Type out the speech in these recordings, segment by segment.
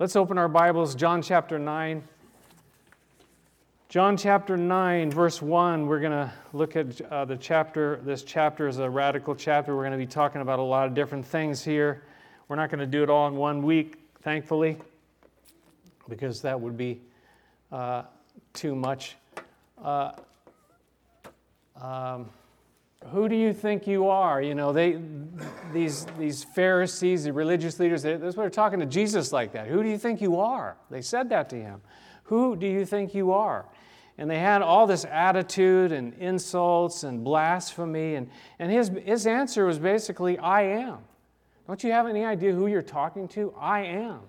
Let's open our Bibles, John chapter 9. John chapter 9, verse 1, we're going to look at the chapter. This chapter is a radical chapter. We're going to be talking about a lot of different things here. We're not going to do it all in 1 week, thankfully, because that would be too much. Who do you think you are? You know, these Pharisees, the religious leaders, they're talking to Jesus like that. Who do you think you are? They said that to him. Who do you think you are? And they had all this attitude and insults and blasphemy. And his answer was basically, I am. Don't you have any idea who you're talking to? I am.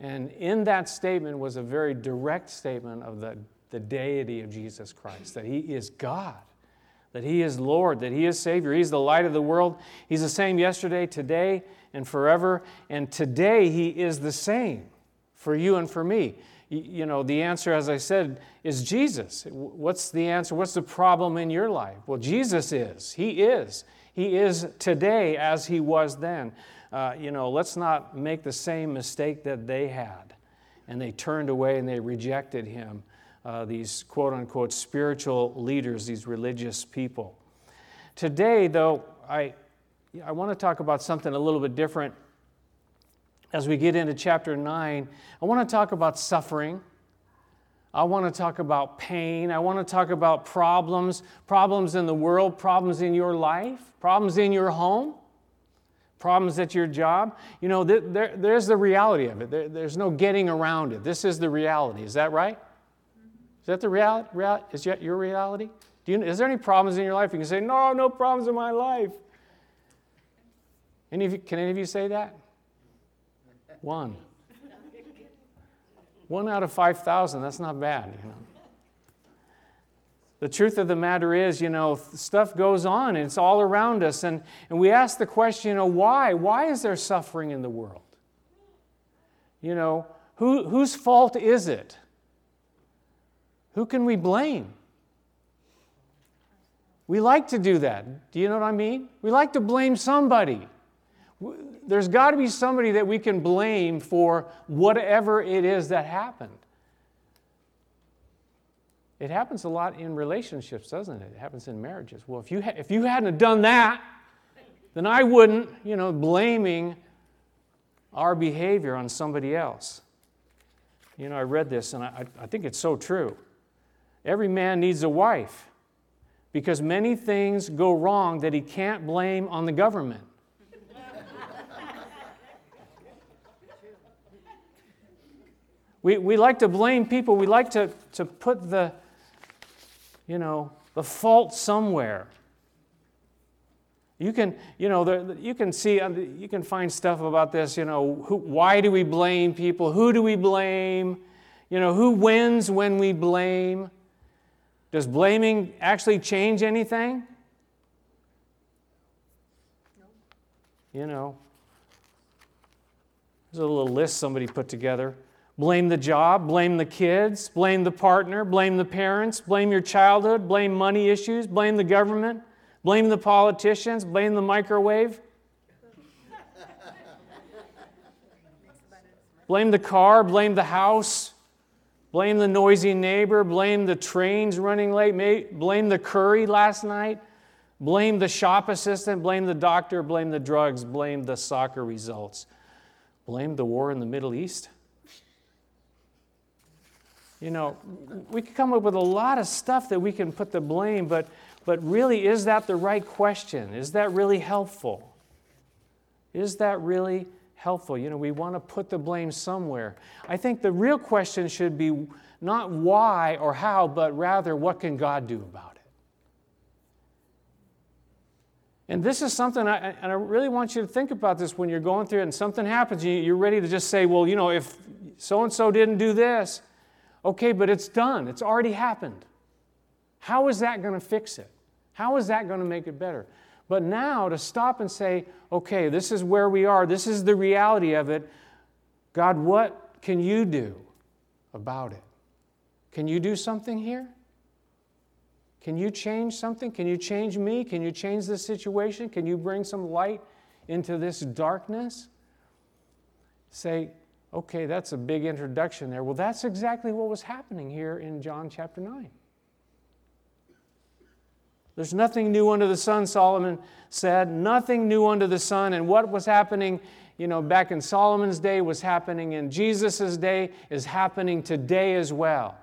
And in that statement was a very direct statement of the deity of Jesus Christ, that he is God, that he is Lord, that he is Savior. He's the light of the world. He's the same yesterday, today, and forever. And today he is the same for you and for me. You know, the answer, as I said, is Jesus. What's the answer? What's the problem in your life? Well, Jesus is. He is. He is today as he was then. You know, let's not make the same mistake that they had. And they turned away and they rejected him, these quote-unquote spiritual leaders, these religious people. Today, though, I want to talk about something a little bit different. As we get into chapter 9, I want to talk about suffering. I want to talk about pain. I want to talk about problems in the world, problems in your life, problems in your home, problems at your job. You know, there's the reality of it. There's no getting around it. This is the reality. Is that right? Is that the reality? Is that your reality? Is there any problems in your life? You can say, no problems in my life. Can any of you say that? One out of 5,000, that's not bad, you know. The truth of the matter is, you know, stuff goes on and it's all around us. And we ask the question, you know, why? Why is there suffering in the world? You know, whose fault is it? Who can we blame? We like to do that. Do you know what I mean? We like to blame somebody. There's got to be somebody that we can blame for whatever it is that happened. It happens a lot in relationships, doesn't it? It happens in marriages. Well, if you hadn't done that, then I wouldn't, you know, blaming our behavior on somebody else. You know, I read this, and I think it's so true. Every man needs a wife because many things go wrong that he can't blame on the government. We like to blame people. We like to put the, you know, the fault somewhere. You can, you know, you can find stuff about this, you know, why do we blame people? Who do we blame? You know, who wins when we blame? Does blaming actually change anything? No. You know, there's a little list somebody put together. Blame the job, blame the kids, blame the partner, blame the parents, blame your childhood, blame money issues, blame the government. Blame the politicians. Blame the microwave. Blame the car. Blame the house. Blame the noisy neighbor. Blame the trains running late. Blame the curry last night. Blame the shop assistant. Blame the doctor. Blame the drugs. Blame the soccer results. Blame the war in the Middle East. You know, we could come up with a lot of stuff that we can put the blame, but really, is that the right question? Is that really helpful? Is that really helpful? You know, we want to put the blame somewhere. I think the real question should be not why or how, but rather what can God do about it? And this is something, I really want you to think about this when you're going through it and something happens, you're ready to just say, well, you know, if so-and-so didn't do this, okay, but it's done. It's already happened. How is that going to fix it? How is that going to make it better? But now to stop and say, okay, this is where we are. This is the reality of it. God, what can you do about it? Can you do something here? Can you change something? Can you change me? Can you change this situation? Can you bring some light into this darkness? Say, Okay, that's a big introduction there. Well, that's exactly what was happening here in John chapter 9. There's nothing new under the sun, Solomon said. Nothing new under the sun. And what was happening, you know, back in Solomon's day was happening in Jesus' day is happening today as well.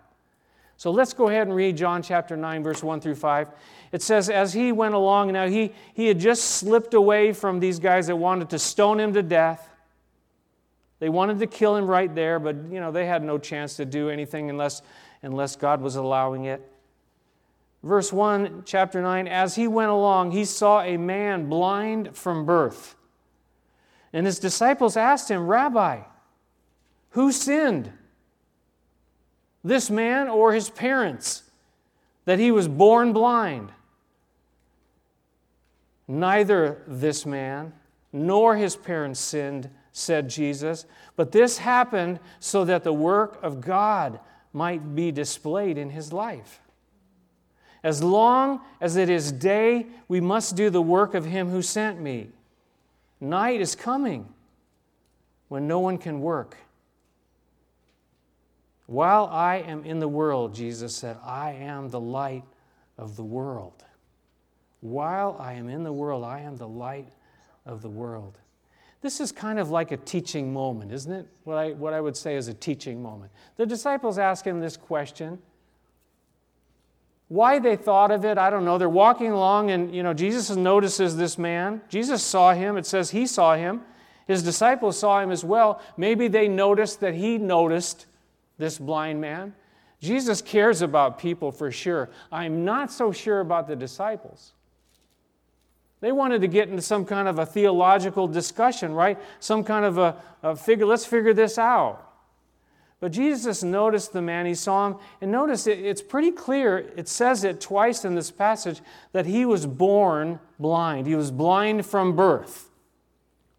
So let's go ahead and read John chapter 9, verse 1 through 5. It says, as he went along, now he had just slipped away from these guys that wanted to stone him to death. They wanted to kill him right there, but, you know, they had no chance to do anything unless God was allowing it. Verse 1, chapter 9, as he went along, he saw a man blind from birth. And his disciples asked him, Rabbi, who sinned, this man or his parents, that he was born blind? Neither this man nor his parents sinned, said Jesus, but this happened so that the work of God might be displayed in his life. As long as it is day, we must do the work of him who sent me. Night is coming when no one can work. While I am in the world, Jesus said, I am the light of the world. While I am in the world, I am the light of the world. This is kind of like a teaching moment, isn't it? What I would say is a teaching moment. The disciples ask him this question. Why they thought of it, I don't know. They're walking along and, you know, Jesus notices this man. Jesus saw him. It says he saw him. His disciples saw him as well. Maybe they noticed that he noticed this blind man. Jesus cares about people for sure. I'm not so sure about the disciples. They wanted to get into some kind of a theological discussion, right? Some kind of a figure. Let's figure this out. But Jesus noticed the man, he saw him, and notice it's pretty clear, it says it twice in this passage, that he was born blind. He was blind from birth.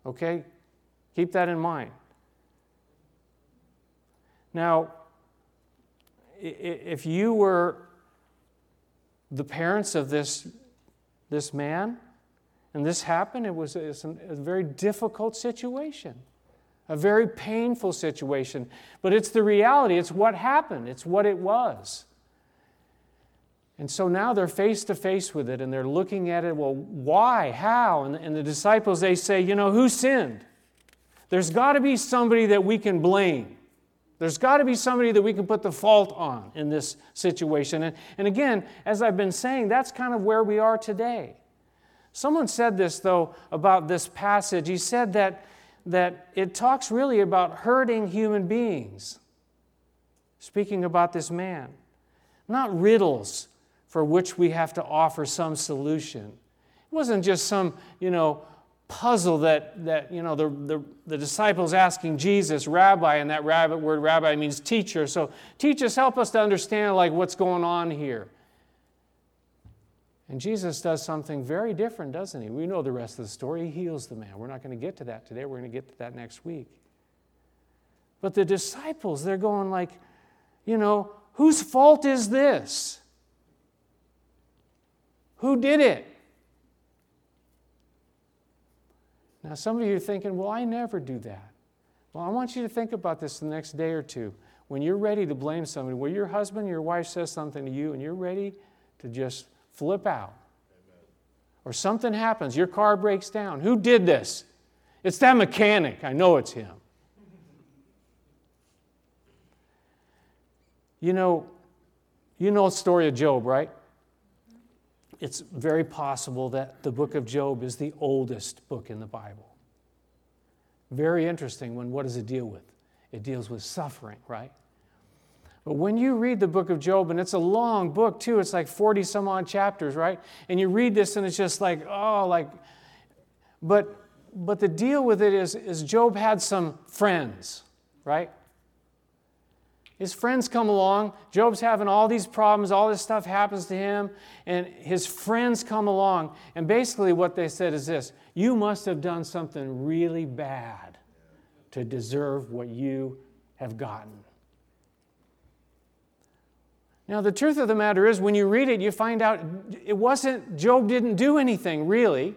Okay? Keep that in mind. Now, if you were the parents of this man, and this happened, it's a very difficult situation. A very painful situation. But it's the reality. It's what happened. It's what it was. And so now they're face to face with it, and they're looking at it, well, why? How? And the disciples, they say, you know, who sinned? There's got to be somebody that we can blame. There's got to be somebody that we can put the fault on in this situation. And again, as I've been saying, that's kind of where we are today. Someone said this, though, about this passage. He said that it talks really about hurting human beings, speaking about this man, not riddles for which we have to offer some solution. It wasn't just some, you know, puzzle that you know, the disciples asking Jesus, Rabbi, and that word Rabbi means teacher. So teach us, help us to understand, like, what's going on here. And Jesus does something very different, doesn't he? We know the rest of the story. He heals the man. We're not going to get to that today. We're going to get to that next week. But the disciples, they're going like, you know, whose fault is this? Who did it? Now, some of you are thinking, well, I never do that. Well, I want you to think about this the next day or two. When you're ready to blame somebody, when your husband or your wife says something to you and you're ready to just flip out. Amen. Or something happens. Your car breaks down. Who did this? It's that mechanic. I know it's him. You know the story of Job, right? It's very possible that the book of Job is the oldest book in the Bible. Very interesting when what does it deal with? It deals with suffering, right? But when you read the book of Job, and it's a long book too, it's like 40 some odd chapters, right? And you read this and it's just like, oh, like, but the deal with it is Job had some friends, right? His friends come along. Job's having all these problems, all this stuff happens to him, and his friends come along. And basically what they said is this: you must have done something really bad to deserve what you have gotten. Now, the truth of the matter is, when you read it, you find out Job didn't do anything, really.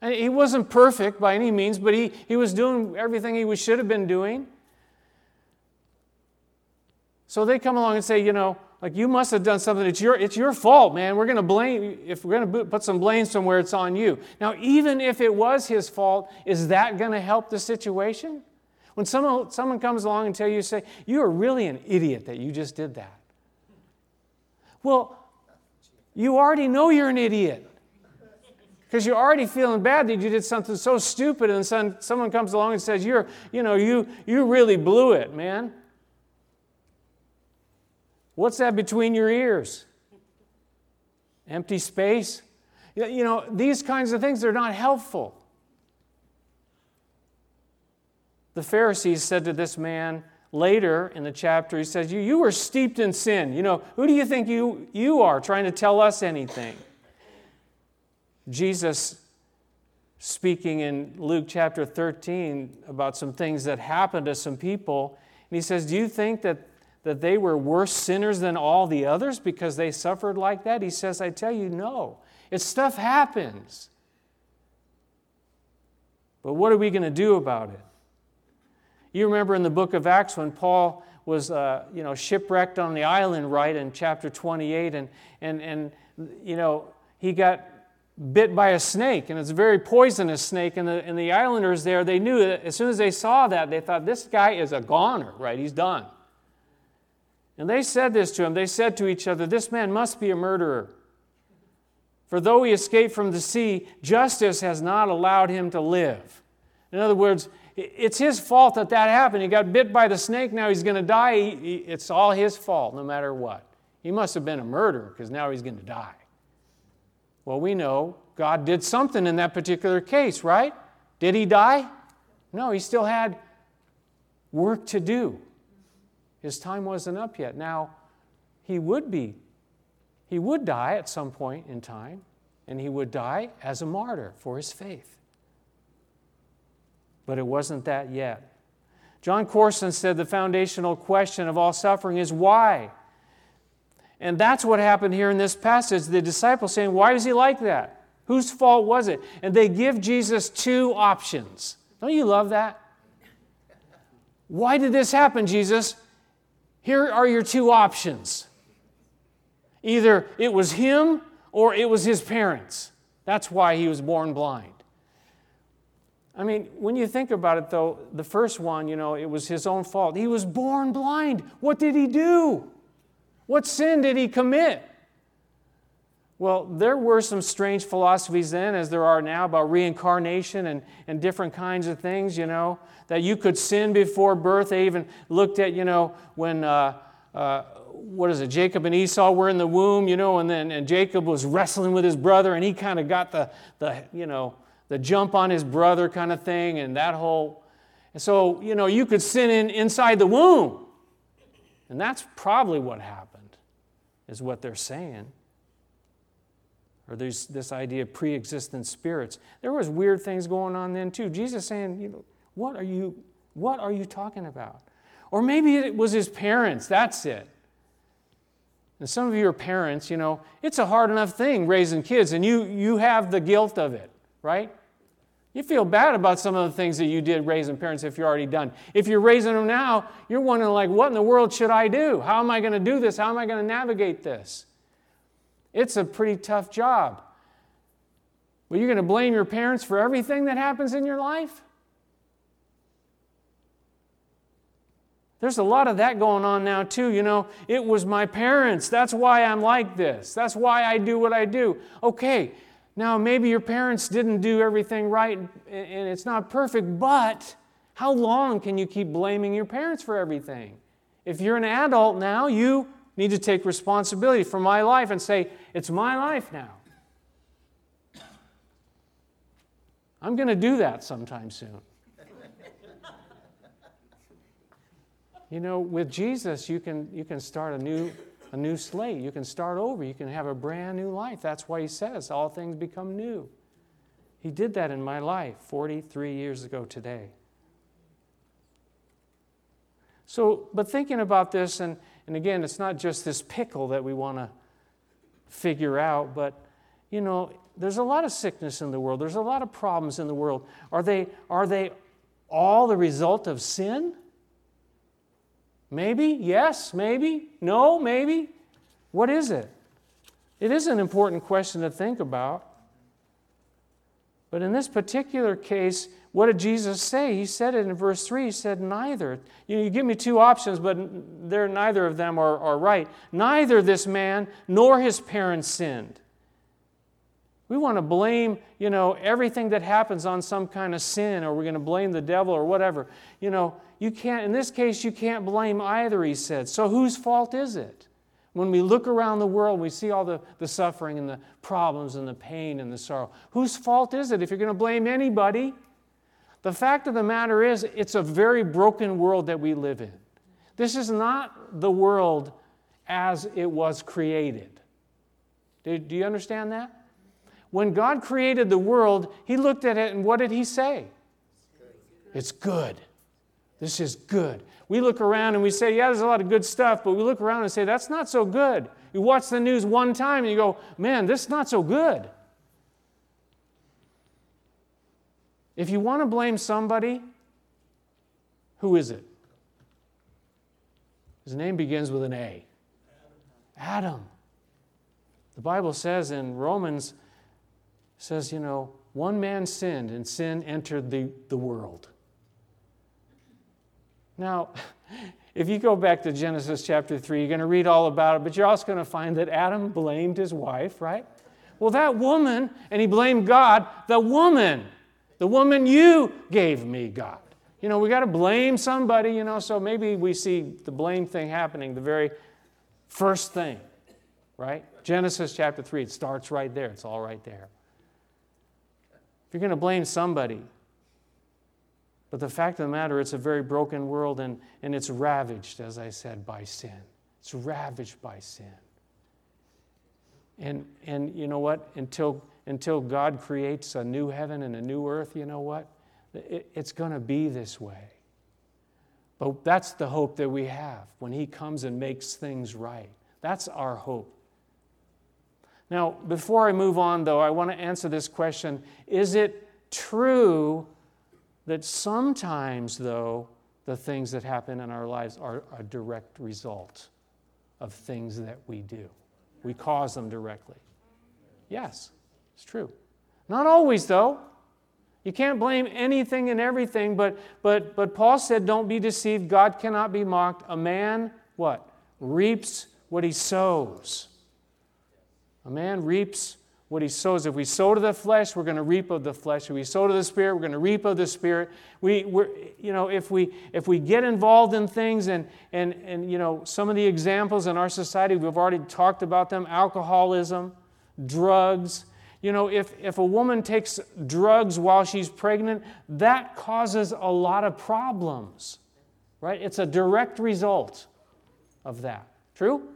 And he wasn't perfect by any means, but he was doing everything he should have been doing. So they come along and say, you know, like, you must have done something. It's your fault, man. We're going to blame. If we're going to put some blame somewhere, it's on you. Now, even if it was his fault, is that going to help the situation? When someone comes along and tells you, say, you are really an idiot that you just did that. Well, you already know you're an idiot, because you're already feeling bad that you did something so stupid, and someone comes along and says, you really blew it, man. What's that between your ears? Empty space? You know, these kinds of things, they're not helpful. The Pharisees said to this man later in the chapter, he says, you were steeped in sin. You know, who do you think you are trying to tell us anything? Jesus, speaking in Luke chapter 13 about some things that happened to some people, and he says, do you think that they were worse sinners than all the others because they suffered like that? He says, I tell you, no. It's stuff happens. But what are we going to do about it? You remember in the book of Acts when Paul was shipwrecked on the island, right, in chapter 28, and you know, he got bit by a snake, and it's a very poisonous snake, and the islanders there, they knew that as soon as they saw that, they thought, this guy is a goner, right? He's done. And they said this to him. They said to each other, this man must be a murderer. For though he escaped from the sea, justice has not allowed him to live. In other words, it's his fault that happened. He got bit by the snake. Now he's going to die. It's all his fault, no matter what. He must have been a murderer, because now he's going to die. Well, we know God did something in that particular case, right? Did he die? No, he still had work to do. His time wasn't up yet. Now, he would die at some point in time, and he would die as a martyr for his faith. But it wasn't that yet. John Corson said the foundational question of all suffering is why? And that's what happened here in this passage. The disciples saying, why was he like that? Whose fault was it? And they give Jesus two options. Don't you love that? Why did this happen, Jesus? Here are your two options. Either it was him or it was his parents. That's why he was born blind. I mean, when you think about it, though, the first one, you know, it was his own fault. He was born blind. What did he do? What sin did he commit? Well, there were some strange philosophies then, as there are now, about reincarnation and different kinds of things, you know, that you could sin before birth. They even looked at, you know, when, Jacob and Esau were in the womb, you know, and Jacob was wrestling with his brother, and he kind of got the jump on his brother kind of thing, and that whole, and so, you know, you could sin inside the womb. And that's probably what happened, is what they're saying. Or there's this idea of pre-existent spirits. There was weird things going on then too. Jesus saying, you know, what are you talking about? Or maybe it was his parents. That's it. And some of you are parents. You know, it's a hard enough thing raising kids, and you have the guilt of it, right? You feel bad about some of the things that you did raising parents if you're already done. If you're raising them now, you're wondering, like, what in the world should I do? How am I going to do this? How am I going to navigate this? It's a pretty tough job. Well, you're going to blame your parents for everything that happens in your life? There's a lot of that going on now, too. You know, it was my parents. That's why I'm like this. That's why I do what I do. Okay. Now, maybe your parents didn't do everything right, and it's not perfect, but how long can you keep blaming your parents for everything? If you're an adult now, you need to take responsibility for my life and say, it's my life now. I'm going to do that sometime soon. You know, with Jesus, you can start a new slate. You can start over. You can have a brand new life. That's why he says, all things become new. He did that in my life 43 years ago today. So, but thinking about this, and again, it's not just this pickle that we want to figure out, but, you know, there's a lot of sickness in the world. There's a lot of problems in the world. Are they all the result of sin? Maybe, yes, maybe, no, maybe. What is it? It is an important question to think about. But in this particular case, what did Jesus say? He said it in verse 3. He said, neither. You give me two options, but neither of them are right. Neither this man nor his parents sinned. We want to blame, everything that happens on some kind of sin, or we're going to blame the devil or whatever. You can't, in this case, you can't blame either, he said. So whose fault is it? When we look around the world, we see all the suffering and the problems and the pain and the sorrow. Whose fault is it if you're going to blame anybody? The fact of the matter is, it's a very broken world that we live in. This is not the world as it was created. Do you understand that? When God created the world, He looked at it, and what did He say? It's good. This is good. We look around and we say, yeah, there's a lot of good stuff, but we look around and say, that's not so good. You watch the news one time and you go, man, this is not so good. If you want to blame somebody, who is it? His name begins with an A. Adam. The Bible says in Romans, says, one man sinned and sin entered the world. Now, if you go back to Genesis chapter 3, you're going to read all about it, but you're also going to find that Adam blamed his wife, right? Well, that woman, and he blamed God, the woman you gave me, God. We got to blame somebody, so maybe we see the blame thing happening, the very first thing, right? Genesis chapter 3, it starts right there. It's all right there. If you're going to blame somebody, but the fact of the matter, it's a very broken world, and it's ravaged, as I said, by sin. It's ravaged by sin. And you know what? Until God creates a new heaven and a new earth, you know what? It's going to be this way. But that's the hope that we have when He comes and makes things right. That's our hope. Now, before I move on, though, I want to answer this question. Is it true that sometimes, though, the things that happen in our lives are a direct result of things that we do? We cause them directly. Yes, it's true. Not always, though. You can't blame anything and everything, but Paul said, don't be deceived. God cannot be mocked. A man, what? Reaps what he sows. A man reaps what he sows. If we sow to the flesh, we're going to reap of the flesh. If we sow to the Spirit, we're going to reap of the Spirit. If we get involved in things, and some of the examples in our society, we've already talked about them, alcoholism, drugs. If a woman takes drugs while she's pregnant, that causes a lot of problems, right? It's a direct result of that. True?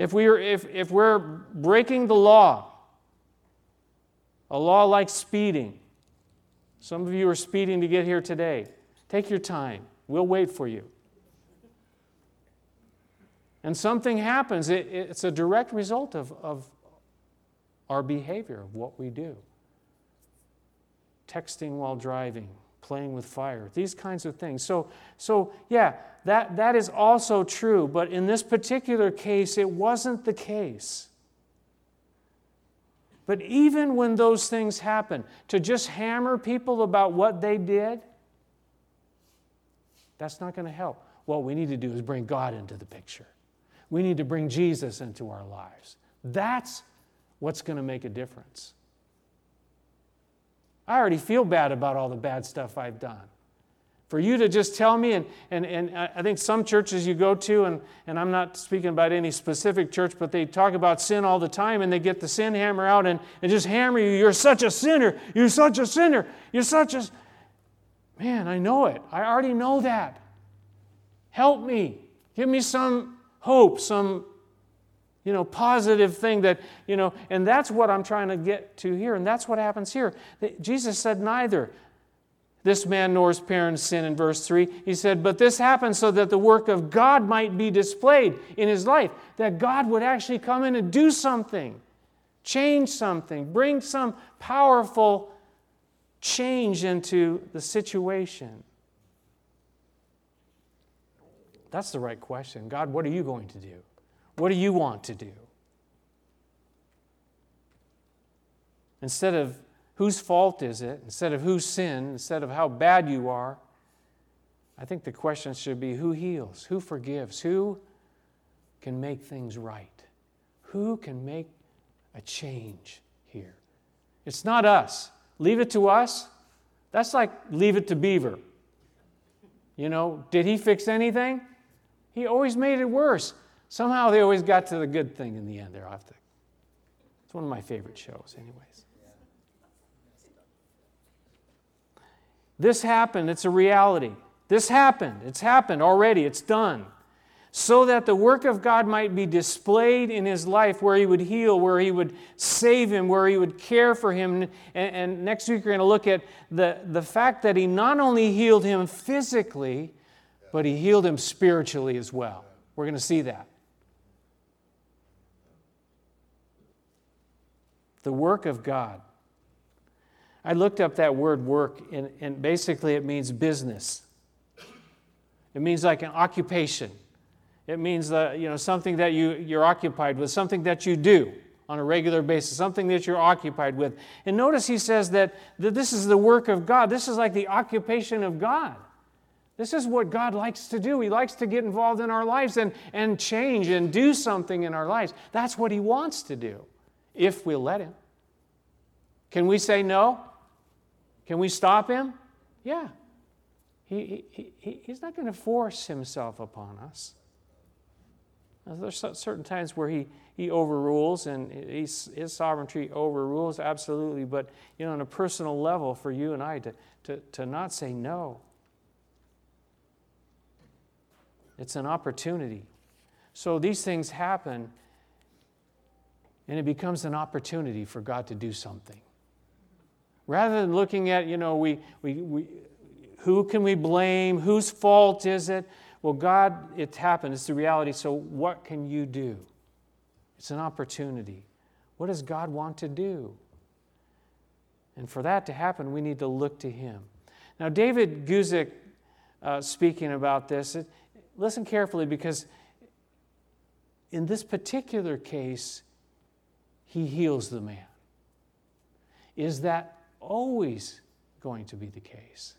If we're breaking the law, a law like speeding, some of you are speeding to get here today. Take your time. We'll wait for you. And something happens. It's a direct result of our behavior, of what we do. Texting while driving, playing with fire, these kinds of things. So yeah, that is also true, but in this particular case, it wasn't the case. But even when those things happen, to just hammer people about what they did, that's not going to help. What we need to do is bring God into the picture. We need to bring Jesus into our lives. That's what's going to make a difference. I already feel bad about all the bad stuff I've done. For you to just tell me, and I think some churches you go to, and I'm not speaking about any specific church, but they talk about sin all the time, and they get the sin hammer out and just hammer you. You're such a sinner. You're such a sinner. You're such a... Man, I know it. I already know that. Help me. Give me some hope, some... positive thing that, and that's what I'm trying to get to here, and that's what happens here. Jesus said, neither this man nor his parents sin in verse 3. He said, but this happened so that the work of God might be displayed in his life, that God would actually come in and do something, change something, bring some powerful change into the situation. That's the right question. God, what are you going to do? What do you want to do? Instead of whose fault is it, instead of whose sin, instead of how bad you are, I think the question should be who heals, who forgives, who can make things right? Who can make a change here? It's not us. Leave it to us? That's like leave it to Beaver. You know, did he fix anything? He always made it worse. Somehow they always got to the good thing in the end. It's one of my favorite shows anyways. This happened. It's a reality. This happened. It's happened already. It's done. So that the work of God might be displayed in his life, where he would heal, where he would save him, where he would care for him. And next week we're going to look at the fact that he not only healed him physically, but he healed him spiritually as well. We're going to see that. The work of God. I looked up that word work, and basically it means business. It means like an occupation. It means something that you're occupied with, something that you do on a regular basis, something that you're occupied with. And notice he says that this is the work of God. This is like the occupation of God. This is what God likes to do. He likes to get involved in our lives and change and do something in our lives. That's what he wants to do, if we'll let him. Can we say no? Can we stop him? Yeah. He's not going to force himself upon us. There's certain times where he overrules, and his sovereignty overrules, absolutely. But, on a personal level, for you and I to not say no. It's an opportunity. So these things happen, and it becomes an opportunity for God to do something. Rather than looking at, who can we blame? Whose fault is it? Well, God, it happened. It's the reality. So what can you do? It's an opportunity. What does God want to do? And for that to happen, we need to look to him. Now, David Guzik, speaking about this, listen carefully, because in this particular case, he heals the man. Is that always going to be the case?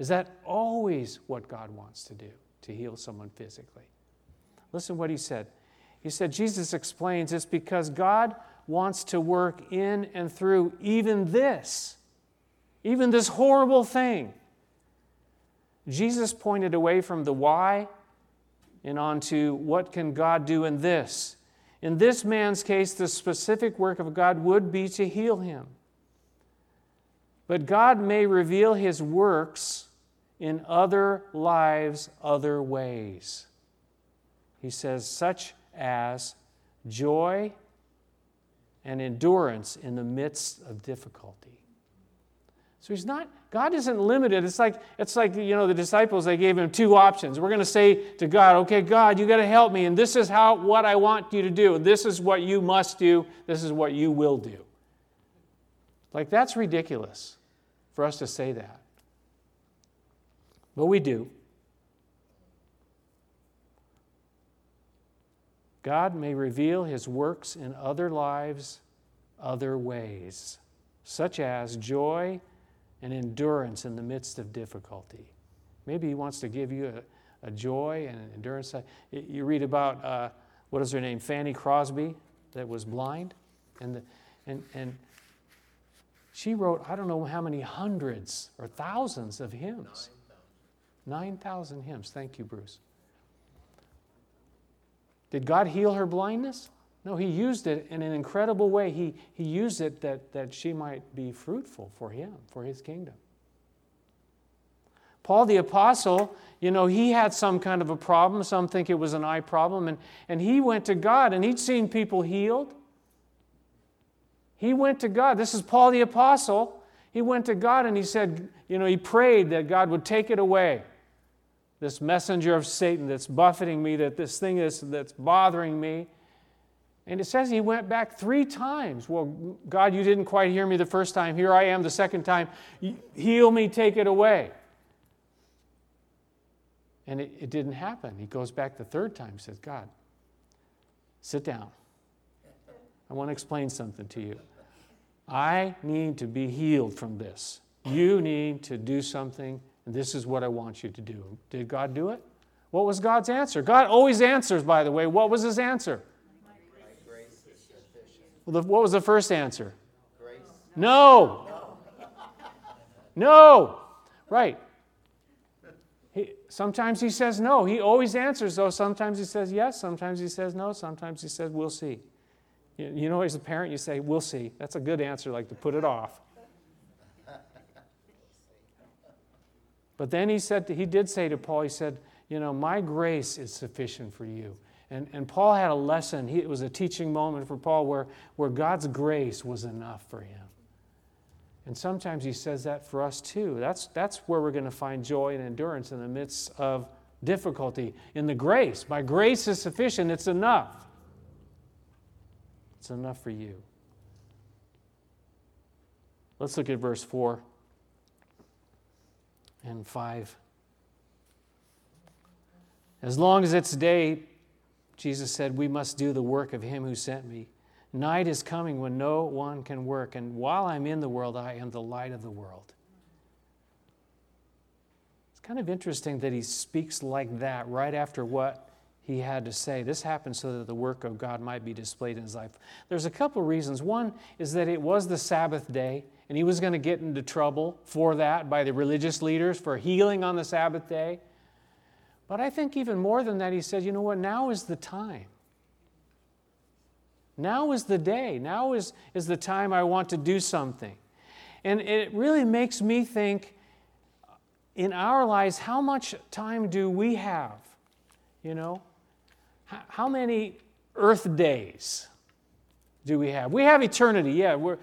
Is that always what God wants to do? To heal someone physically. Listen what he said. He said, Jesus explains it's because God wants to work in and through even this horrible thing. Jesus pointed away from the why and onto what can God do in this. In this man's case, the specific work of God would be to heal him. But God may reveal his works in other lives, other ways. He says, such as joy and endurance in the midst of difficulty. So God isn't limited. It's like the disciples, they gave him two options. We're going to say to God, okay, God, you got to help me, and this is what I want you to do, and this is what you must do, this is what you will do. Like, that's ridiculous for us to say that. But we do. God may reveal his works in other lives, other ways, such as joy and endurance in the midst of difficulty. Maybe he wants to give you a joy and an endurance. You read about, what is her name, Fanny Crosby, that was blind. And she wrote, I don't know how many hundreds or thousands of hymns. 9,000 hymns. Thank you, Bruce. Did God heal her blindness? No, he used it in an incredible way. He used it that she might be fruitful for him, for his kingdom. Paul the Apostle, he had some kind of a problem. Some think it was an eye problem. And he went to God, and he'd seen people healed. He went to God. This is Paul the Apostle. He went to God, and he said, he prayed that God would take it away. This messenger of Satan that's buffeting me, that this thing that's bothering me. And it says he went back 3 times. Well, God, you didn't quite hear me the first time. Here I am the second time. Heal me, take it away. And it didn't happen. He goes back the third time and says, God, sit down. I want to explain something to you. I need to be healed from this. You need to do something, and this is what I want you to do. Did God do it? What was God's answer? God always answers, by the way. What was his answer? My grace is sufficient. Well, what was the first answer? Grace. No. No. Right. Sometimes he says no. He always answers, though. Sometimes he says yes. Sometimes he says no. Sometimes he says, we'll see. You know, as a parent, you say, we'll see. That's a good answer, like to put it off. But then he did say to Paul, he said, you know, my grace is sufficient for you. And Paul had a lesson. It was a teaching moment for Paul where God's grace was enough for him. And sometimes he says that for us too. That's where we're going to find joy and endurance, in the midst of difficulty. In the grace. My grace is sufficient. It's enough. It's enough for you. Let's look at verse 4 and 5. As long as it's day, Jesus said, we must do the work of him who sent me. Night is coming when no one can work, and while I'm in the world, I am the light of the world. It's kind of interesting that he speaks like that right after what he had to say. This happened so that the work of God might be displayed in his life. There's a couple reasons. One is that it was the Sabbath day, and he was going to get into trouble for that by the religious leaders for healing on the Sabbath day. But I think even more than that, he said, you know what, now is the time. Now is the day. Now is the time I want to do something. And it really makes me think, in our lives, how much time do we have? You know, how many earth days do we have? We have eternity, yeah. We're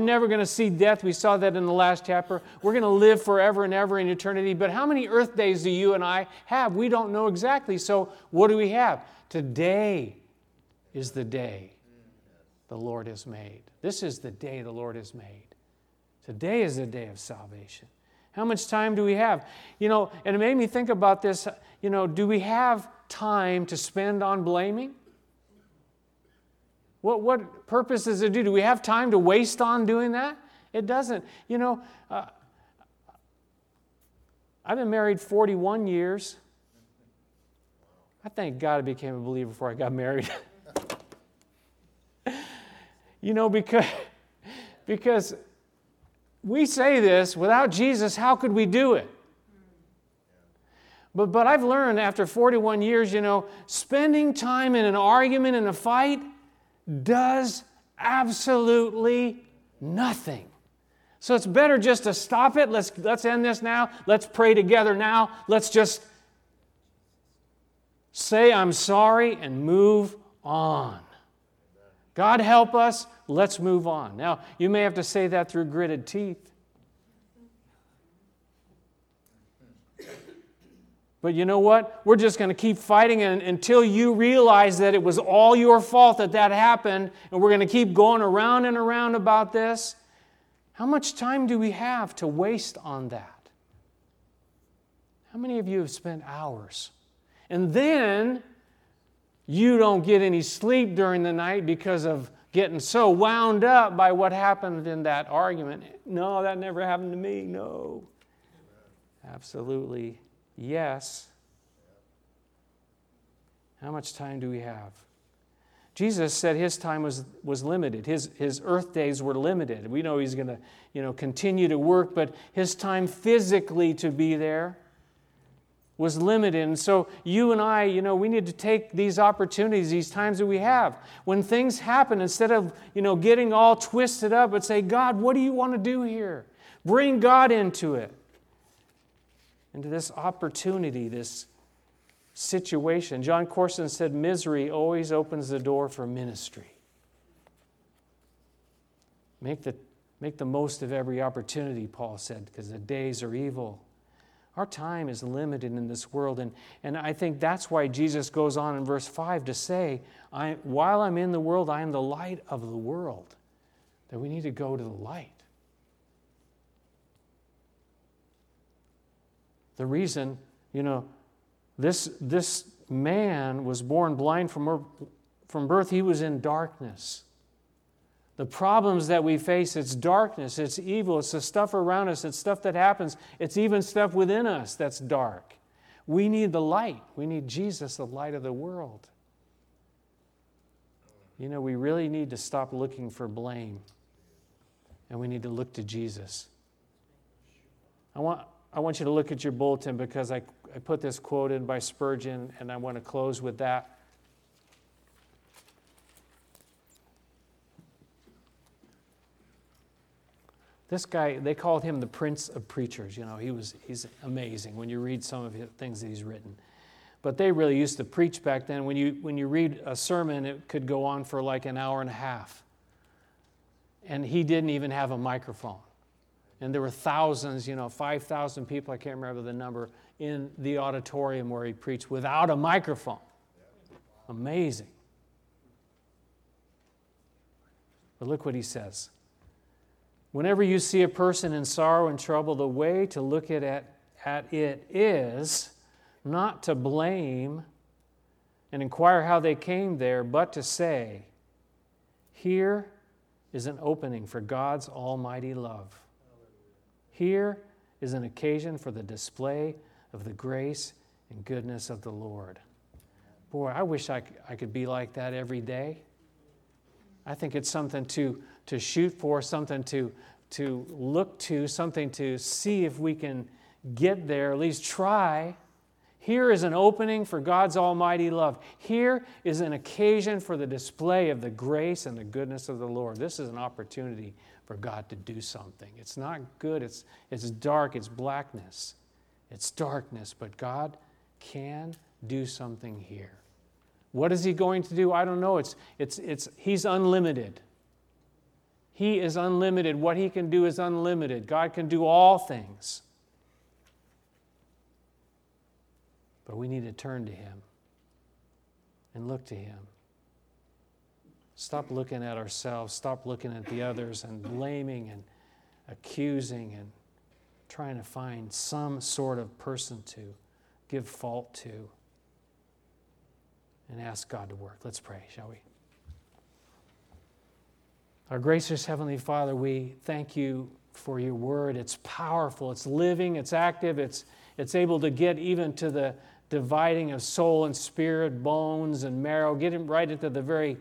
never going to see death. We saw that in the last chapter. We're going to live forever and ever in eternity. But how many earth days do you and I have? We don't know exactly. So what do we have? Today is the day the Lord has made. This is the day the Lord has made. Today is the day of salvation. How much time do we have? You know, and it made me think about this. You know, do we have time to spend on blaming? What purpose does it do? Do we have time to waste on doing that? It doesn't. You know, I've been married 41 years. I thank God I became a believer before I got married. You know, because we say this, without Jesus, how could we do it? But I've learned after 41 years, you know, spending time in an argument, in a fight, does absolutely nothing. So it's better just to stop it. Let's end this now. Let's pray together now. Let's just say I'm sorry and move on. God help us. Let's move on. Now, you may have to say that through gritted teeth. But you know what? We're just going to keep fighting until you realize that it was all your fault that happened, and we're going to keep going around and around about this. How much time do we have to waste on that? How many of you have spent hours? And then you don't get any sleep during the night because of getting so wound up by what happened in that argument. No, that never happened to me. No. Absolutely. Yes. How much time do we have? Jesus said his time was limited. His earth days were limited. We know he's going to, you know, continue to work, but his time physically to be there was limited. And so you and I, you know, we need to take these opportunities, these times that we have. When things happen, instead of, you know, getting all twisted up, but say, God, what do you want to do here? Bring God into it. Into this opportunity, this situation. John Corson said, misery always opens the door for ministry. Make the most of every opportunity, Paul said, because the days are evil. Our time is limited in this world, and I think that's why Jesus goes on in verse 5 to say, while I'm in the world, I am the light of the world. That we need to go to the light. The reason, you know, This man was born blind from birth. He was in darkness. The problems that we face, it's darkness, it's evil, it's the stuff around us, it's stuff that happens, it's even stuff within us that's dark. We need the light. We need Jesus, the light of the world. You know, we really need to stop looking for blame, and we need to look to Jesus. I want you to look at your bulletin, because I put this quote in by Spurgeon, and I want to close with that. This guy, they called him the Prince of Preachers. You know, he's amazing when you read some of the things that he's written. But they really used to preach back then. When you read a sermon, it could go on for like an hour and a half. And he didn't even have a microphone. And there were thousands, 5,000 people, I can't remember the number, in the auditorium where he preached without a microphone. Amazing. But look what he says. Whenever you see a person in sorrow and trouble, the way to look at it is not to blame and inquire how they came there, but to say, here is an opening for God's almighty love. Here is an occasion for the display of the grace and goodness of the Lord. Boy, I wish I could be like that every day. I think it's something to shoot for, something to look to, something to see if we can get there, at least try. Here is an opening for God's almighty love. Here is an occasion for the display of the grace and the goodness of the Lord. This is an opportunity for God to do something. It's not good. It's dark. It's blackness. It's darkness. But God can do something here. What is he going to do? I don't know. He's unlimited. He is unlimited. What he can do is unlimited. God can do all things. But we need to turn to him and look to him. Stop looking at ourselves. Stop looking at the others and blaming and accusing and trying to find some sort of person to give fault to. And ask God to work. Let's pray, shall we? Our gracious Heavenly Father, we thank you for your word. It's powerful, it's living, it's active, it's able to get even to the dividing of soul and spirit, bones and marrow, getting right into the very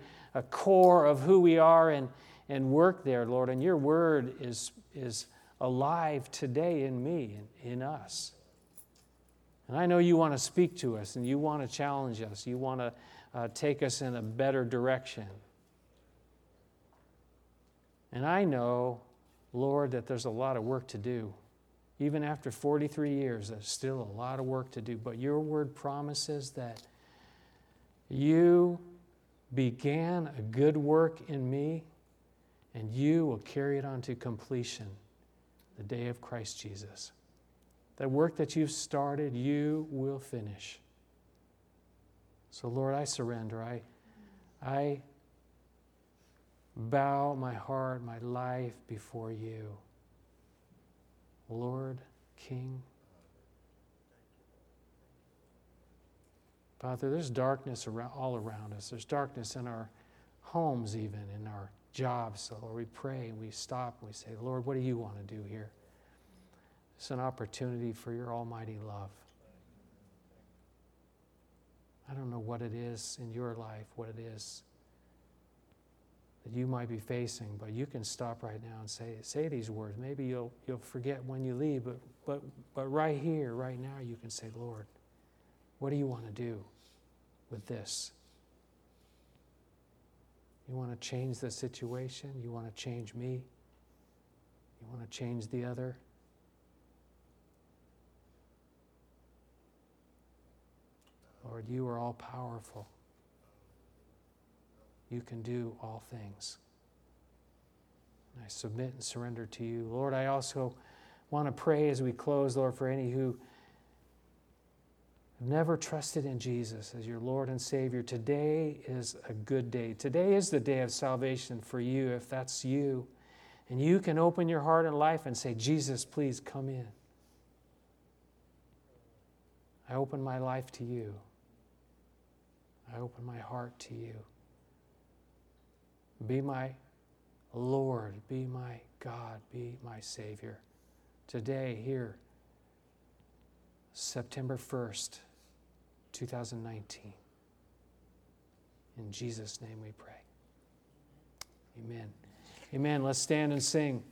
core of who we are and work there, Lord. And your word is alive today in me and in us. And I know you want to speak to us, and you want to challenge us. You want to take us in a better direction. And I know, Lord, that there's a lot of work to do. Even after 43 years, there's still a lot of work to do. But your word promises that you began a good work in me, and you will carry it on to completion the day of Christ Jesus. That work that you've started, you will finish. So, Lord, I surrender. I bow my heart, my life before you. Lord, King. Father, there's darkness all around us. There's darkness in our homes even, in our jobs. So, Lord, we pray and we stop and we say, Lord, what do you want to do here? It's an opportunity for your almighty love. I don't know what it is in your life, what it is that you might be facing, but you can stop right now and say these words. Maybe you'll forget when you leave, but right here, right now, you can say, Lord, what do you want to do with this? You want to change the situation? You want to change me? You want to change the other? Lord, you are all powerful. You can do all things. And I submit and surrender to you. Lord, I also want to pray as we close, Lord, for any who have never trusted in Jesus as your Lord and Savior. Today is a good day. Today is the day of salvation for you, if that's you. And you can open your heart and life and say, Jesus, please come in. I open my life to you. I open my heart to you. Be my Lord, be my God, be my Savior. Today, here, September 1st, 2019. In Jesus' name we pray. Amen. Amen. Let's stand and sing.